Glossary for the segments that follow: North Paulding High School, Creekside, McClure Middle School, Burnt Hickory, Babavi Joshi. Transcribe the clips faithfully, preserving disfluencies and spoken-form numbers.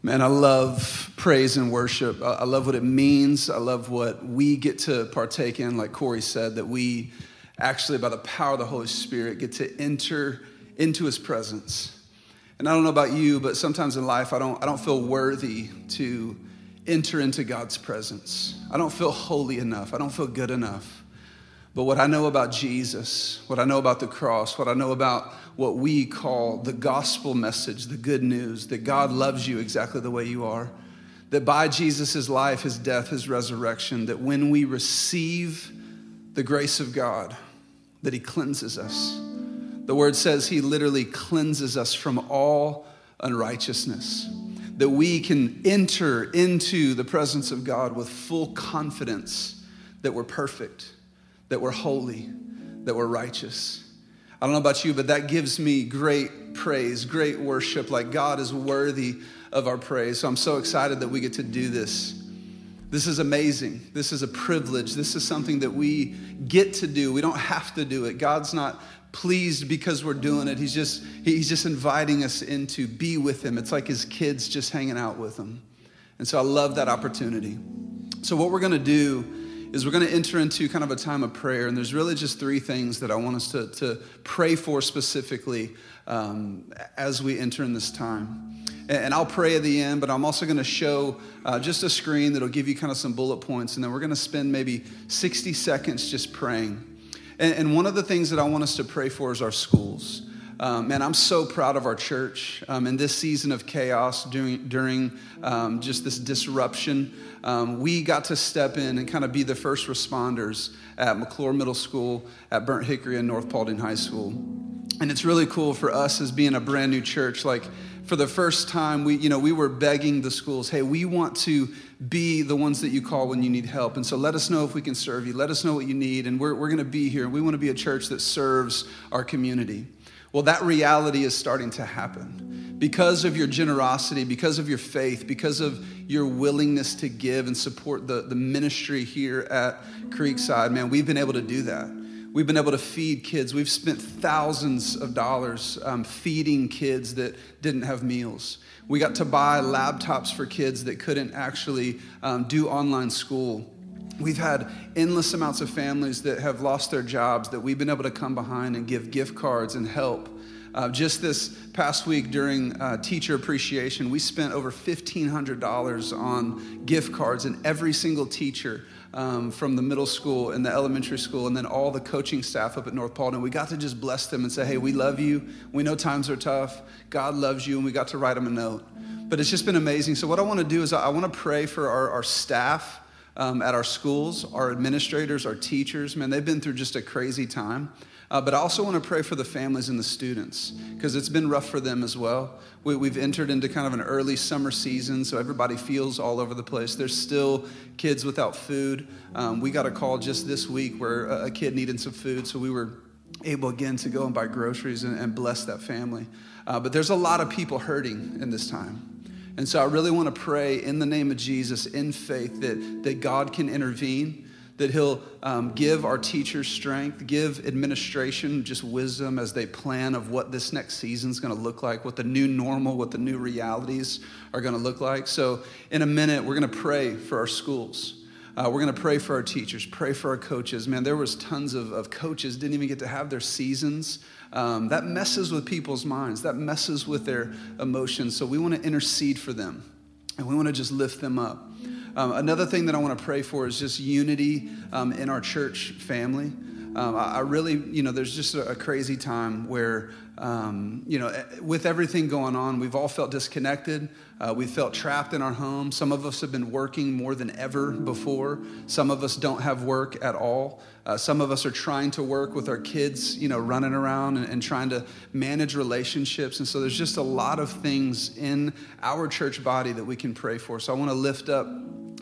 Man, I love praise and worship. I love what it means. I love what we get to partake in, like Corey said, that we actually, by the power of the Holy Spirit, get to enter into his presence. And I don't know about you, but sometimes in life, I don't I don't feel worthy to enter into God's presence. I don't feel holy enough. I don't feel good enough. But what I know about Jesus, what I know about the cross, what I know about what we call the gospel message, the good news, that God loves you exactly the way you are, that by Jesus' life, his death, his resurrection, that when we receive the grace of God, that he cleanses us. The word says he literally cleanses us from all unrighteousness, that we can enter into the presence of God with full confidence that we're perfect, that we're holy, that we're righteous. I don't know about you, but that gives me great praise, great worship, like God is worthy of our praise. So I'm so excited that we get to do this. This is amazing. This is a privilege. This is something that we get to do. We don't have to do it. God's not pleased because we're doing it. He's just, he's just inviting us in to be with him. It's like his kids just hanging out with him. And so I love that opportunity. So what we're going to do is we're going to enter into kind of a time of prayer. And there's really just three things that I want us to, to pray for specifically um, as we enter in this time. And, and I'll pray at the end, but I'm also going to show uh, just a screen that'll give you kind of some bullet points. And then we're going to spend maybe sixty seconds just praying. And, and one of the things that I want us to pray for is our schools. Um, man, I'm so proud of our church um, in this season of chaos during, during um, just this disruption. Um, we got to step in and kind of be the first responders at McClure Middle School, at Burnt Hickory, and North Paulding High School. And it's really cool for us as being a brand new church. Like for the first time, we you know we were begging the schools, hey, we want to be the ones that you call when you need help. And so let us know if we can serve you. Let us know what you need. And we're we're going to be here. We want to be a church that serves our community. Well, that reality is starting to happen because of your generosity, because of your faith, because of your willingness to give and support the, the ministry here at Creekside. Man, we've been able to do that. We've been able to feed kids. We've spent thousands of dollars um, feeding kids that didn't have meals. We got to buy laptops for kids that couldn't actually um, do online school. We've had endless amounts of families that have lost their jobs that we've been able to come behind and give gift cards and help. Uh, just this past week during uh, Teacher Appreciation, we spent over fifteen hundred dollars on gift cards, and every single teacher um, from the middle school and the elementary school and then all the coaching staff up at North Paulding, we got to just bless them and say, hey, we love you. We know times are tough. God loves you, and we got to write them a note. But it's just been amazing. So what I want to do is I want to pray for our, our staff Um, at our schools, our administrators, our teachers. Man, they've been through just a crazy time. Uh, but I also want to pray for the families and the students because it's been rough for them as well. We, we've entered into kind of an early summer season, so everybody feels all over the place. There's still kids without food. Um, we got a call just this week where a, a kid needed some food, so we were able again to go and buy groceries and, and bless that family. Uh, but there's a lot of people hurting in this time. And so I really want to pray in the name of Jesus, in faith, that, that God can intervene, that he'll um, give our teachers strength, give administration just wisdom as they plan of what this next season's going to look like, what the new normal, what the new realities are going to look like. So in a minute, we're going to pray for our schools. Uh, we're going to pray for our teachers, pray for our coaches. Man, there was tons of, of coaches didn't even get to have their seasons. Um, that messes with people's minds. That messes with their emotions. So we want to intercede for them, and we want to just lift them up. Um, another thing that I want to pray for is just unity um, in our church family. Um, I, I really, you know, there's just a, a crazy time where, um, you know, with everything going on, we've all felt disconnected. Uh, we felt trapped in our home. Some of us have been working more than ever before. Some of us don't have work at all. Uh, some of us are trying to work with our kids, you know, running around and, and trying to manage relationships. And so there's just a lot of things in our church body that we can pray for. So I want to lift up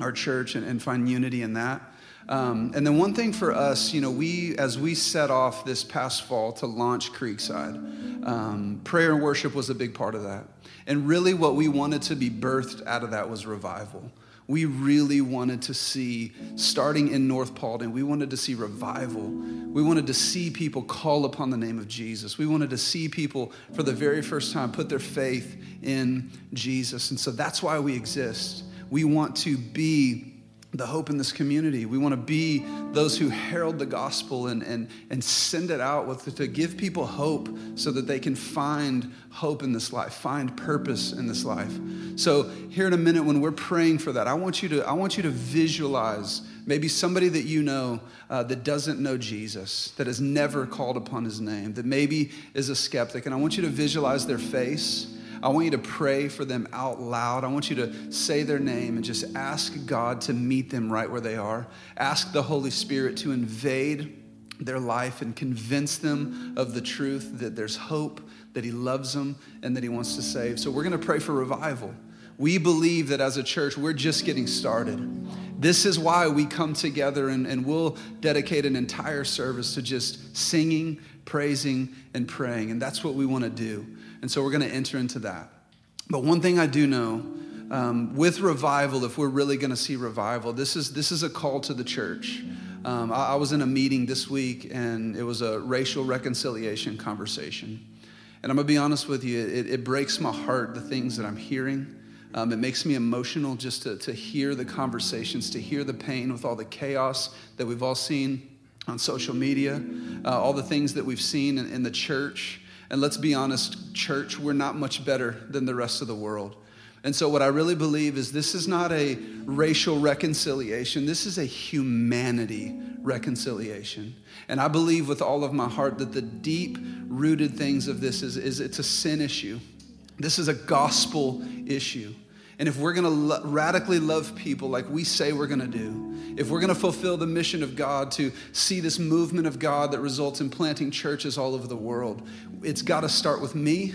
our church and, and find unity in that. Um, and then one thing for us, you know, we, as we set off this past fall to launch Creekside, um, prayer and worship was a big part of that. And really what we wanted to be birthed out of that was revival. we really wanted to see, starting in North Paulding, we wanted to see revival. We wanted to see people call upon the name of Jesus. We wanted to see people for the very first time put their faith in Jesus. And so that's why we exist. We want to be the hope in this community. We want to be those who herald the gospel and and and send it out with to give people hope so that they can find hope in this life, find purpose in this life. So here in a minute, when we're praying for that, I want you to I want you to visualize maybe somebody that you know uh, that doesn't know Jesus, that has never called upon his name, that maybe is a skeptic, and I want you to visualize their face. I want you to pray for them out loud. I want you to say their name and just ask God to meet them right where they are. Ask the Holy Spirit to invade their life and convince them of the truth that there's hope, that he loves them, and that he wants to save. So we're going to pray for revival. We believe that as a church, we're just getting started. This is why we come together, and, and we'll dedicate an entire service to just singing, praising, and praying. And that's what we want to do. And so we're going to enter into that. But one thing I do know, um, with revival, if we're really going to see revival, this is this is a call to the church. Um, I, I was in a meeting this week, and it was a racial reconciliation conversation. And I'm going to be honest with you, it, it breaks my heart, the things that I'm hearing. Um, it makes me emotional just to, to hear the conversations, to hear the pain with all the chaos that we've all seen on social media, uh, all the things that we've seen in, in the church. And let's be honest, church, we're not much better than the rest of the world. And so what I really believe is this is not a racial reconciliation. This is a humanity reconciliation. And I believe with all of my heart that the deep-rooted things of this is, is it's a sin issue. This is a gospel issue. And if we're going to lo- radically love people like we say we're going to do, if we're going to fulfill the mission of God to see this movement of God that results in planting churches all over the world, it's got to start with me.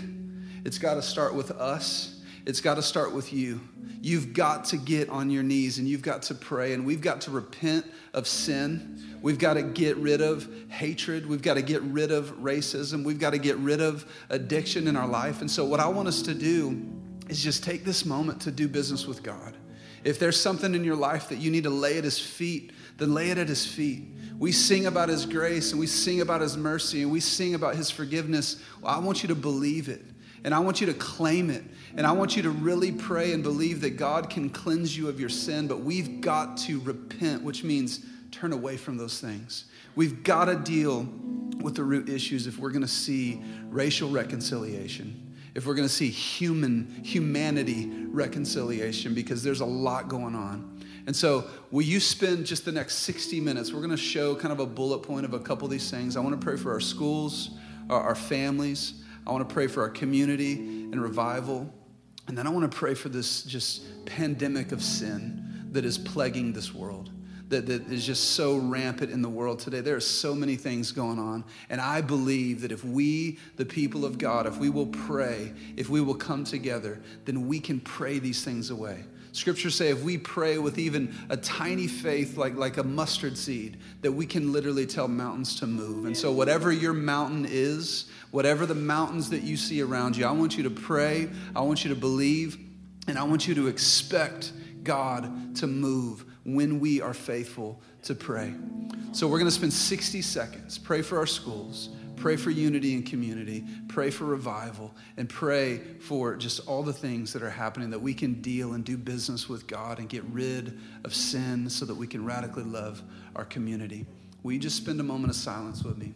It's got to start with us. It's got to start with you. You've got to get on your knees, and you've got to pray, and we've got to repent of sin. We've got to get rid of hatred. We've got to get rid of racism. We've got to get rid of addiction in our life. And so what I want us to do is just take this moment to do business with God. If there's something in your life that you need to lay at his feet, then lay it at his feet. We sing about his grace, and we sing about his mercy, and we sing about his forgiveness. Well, I want you to believe it, and I want you to claim it, and I want you to really pray and believe that God can cleanse you of your sin, but we've got to repent, which means turn away from those things. We've got to deal with the root issues if we're going to see racial reconciliation. If we're going to see human, humanity reconciliation, because there's a lot going on. And so will you spend just the next sixty minutes, we're going to show kind of a bullet point of a couple of these things. I want to pray for our schools, our, our families. I want to pray for our community and revival. And then I want to pray for this just pandemic of sin that is plaguing this world, that, that is just so rampant in the world today. There are so many things going on. And I believe that if we, the people of God, if we will pray, if we will come together, then we can pray these things away. Scriptures say if we pray with even a tiny faith, like, like a mustard seed, that we can literally tell mountains to move. And so whatever your mountain is, whatever the mountains that you see around you, I want you to pray, I want you to believe, and I want you to expect God to move when we are faithful to pray. So we're going to spend sixty seconds. Pray for our schools. Pray for unity and community. Pray for revival. And pray for just all the things that are happening, that we can deal and do business with God and get rid of sin so that we can radically love our community. Will you just spend a moment of silence with me?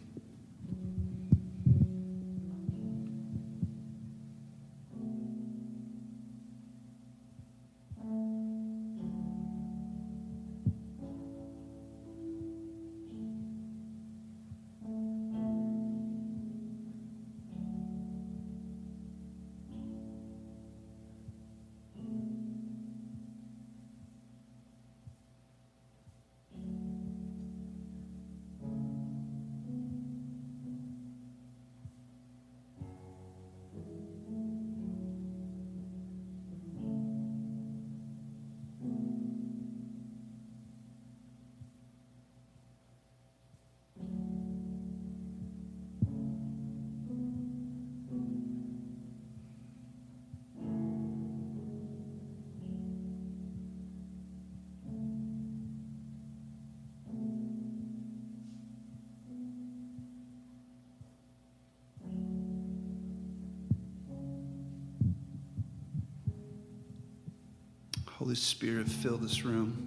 Holy Spirit, fill this room.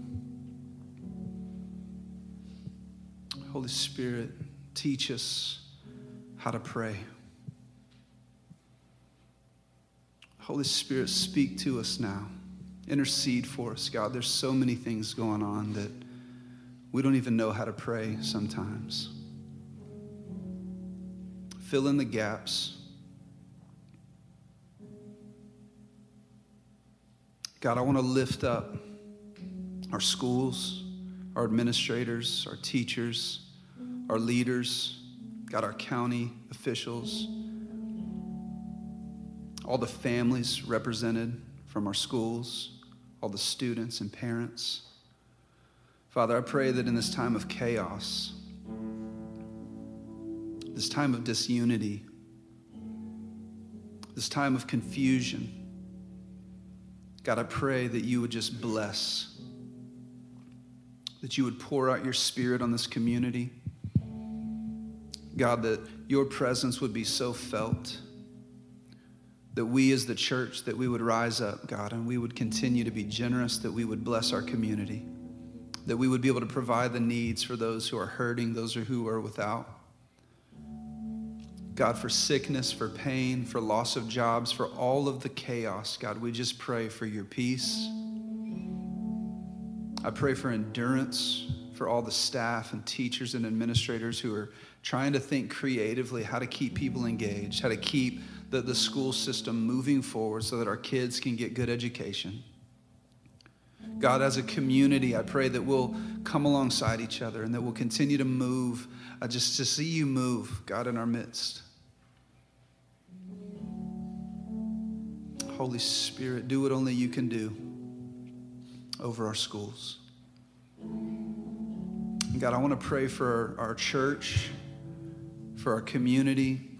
Holy Spirit, teach us how to pray. Holy Spirit, speak to us now. Intercede for us, God. There's so many things going on that we don't even know how to pray sometimes. Fill in the gaps. God, I want to lift up our schools, our administrators, our teachers, our leaders, God, our county officials, all the families represented from our schools, all the students and parents. Father, I pray that in this time of chaos, this time of disunity, this time of confusion, God, I pray that you would just bless, that you would pour out your Spirit on this community. God, that your presence would be so felt, that we as the church, that we would rise up, God, and we would continue to be generous, that we would bless our community, that we would be able to provide the needs for those who are hurting, those who are without. God, for sickness, for pain, for loss of jobs, for all of the chaos, God, we just pray for your peace. I pray for endurance for all the staff and teachers and administrators who are trying to think creatively how to keep people engaged, how to keep the, the school system moving forward so that our kids can get good education. God, as a community, I pray that we'll come alongside each other and that we'll continue to move, uh, just to see you move, God, in our midst. Holy Spirit, do what only you can do over our schools. God, I want to pray for our, our church, for our community.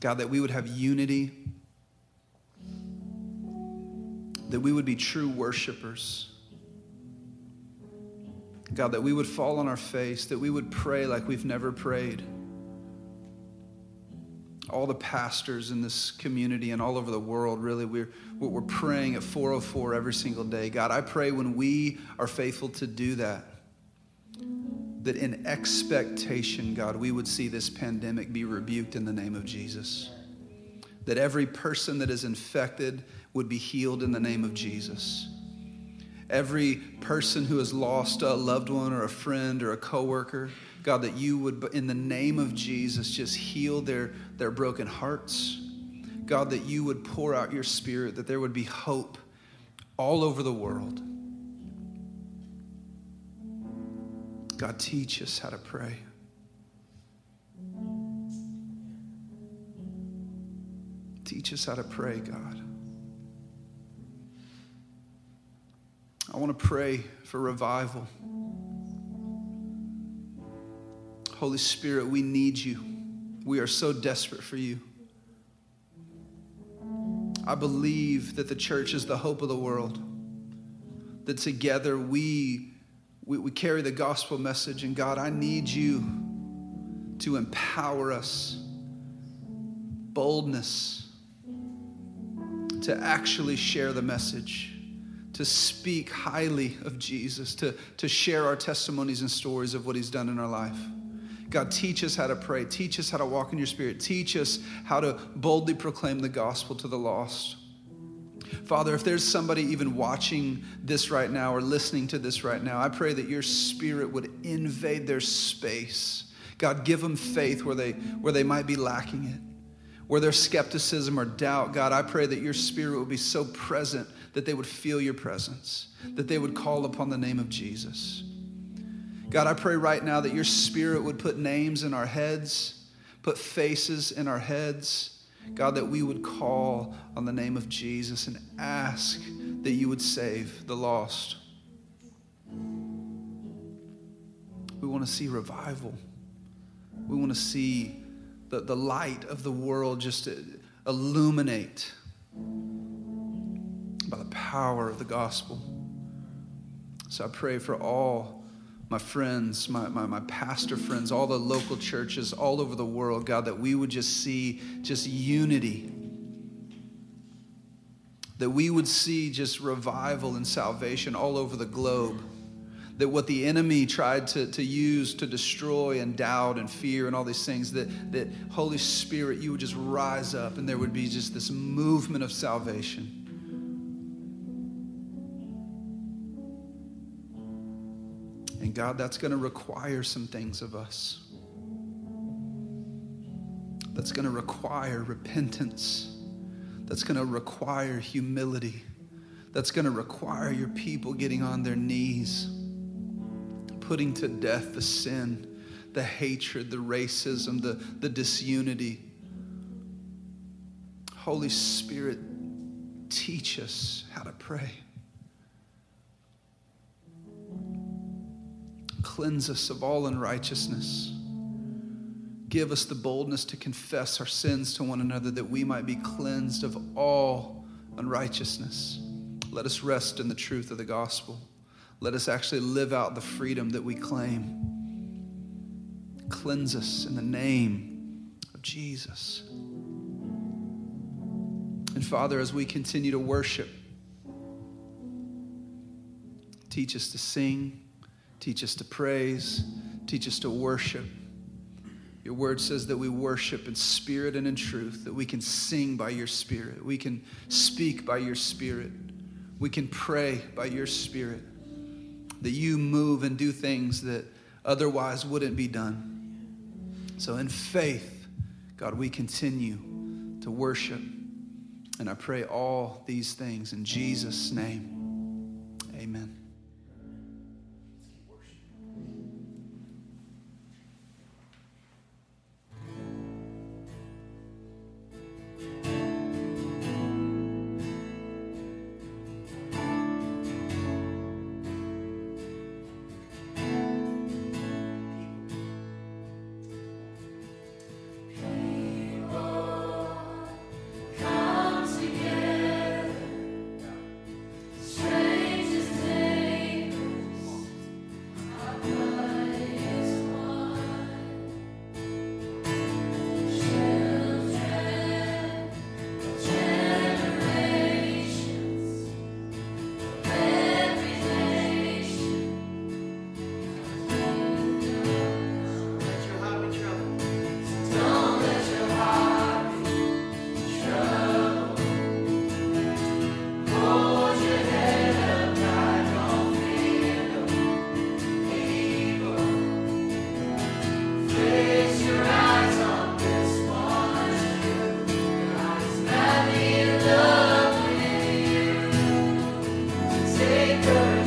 God, that we would have unity, that we would be true worshipers. God, that we would fall on our face, that we would pray like we've never prayed. All the pastors in this community and all over the world, really, we're, we're praying at four oh four every single day. God, I pray when we are faithful to do that, that in expectation, God, we would see this pandemic be rebuked in the name of Jesus. That every person that is infected would be healed in the name of Jesus. Every person who has lost a loved one or a friend or a coworker, God, that you would, in the name of Jesus, just heal their, their broken hearts. God, that you would pour out your Spirit, that there would be hope all over the world. God, teach us how to pray. Teach us how to pray, God. I want to pray for revival. Holy Spirit, we need you. We are so desperate for you. I believe that the church is the hope of the world, that together we, we, we carry the gospel message. And God, I need you to empower us, boldness, to actually share the message, to speak highly of Jesus, to, to share our testimonies and stories of what he's done in our life. God, teach us how to pray. Teach us how to walk in your Spirit. Teach us how to boldly proclaim the gospel to the lost. Father, if there's somebody even watching this right now or listening to this right now, I pray that your Spirit would invade their space. God, give them faith where they, where they might be lacking it. Where there's skepticism or doubt, God, I pray that your Spirit would be so present that they would feel your presence, that they would call upon the name of Jesus. God, I pray right now that your Spirit would put names in our heads, put faces in our heads. God, that we would call on the name of Jesus and ask that you would save the lost. We want to see revival. We want to see The, the light of the world just illuminate by the power of the gospel. So I pray for all my friends, my, my, my pastor friends, all the local churches all over the world, God, that we would just see just unity. that we would see just revival and salvation all over the globe. That what the enemy tried to, to use to destroy and doubt and fear and all these things, that, that Holy Spirit, you would just rise up and there would be just this movement of salvation. And God, that's going to require some things of us. That's going to require repentance. That's going to require humility. That's going to require your people getting on their knees, putting to death the sin, the hatred, the racism, the, the disunity. Holy Spirit, teach us how to pray. Cleanse us of all unrighteousness. Give us the boldness to confess our sins to one another, that we might be cleansed of all unrighteousness. Let us rest in the truth of the gospel. Let us actually live out the freedom that we claim. Cleanse us in the name of Jesus. And Father, as we continue to worship, teach us to sing, teach us to praise, teach us to worship. Your word says that we worship in spirit and in truth, that we can sing by your Spirit, we can speak by your Spirit, we can pray by your Spirit, that you move and do things that otherwise wouldn't be done. So in faith, God, we continue to worship. And I pray all these things in Jesus' name. Amen. Take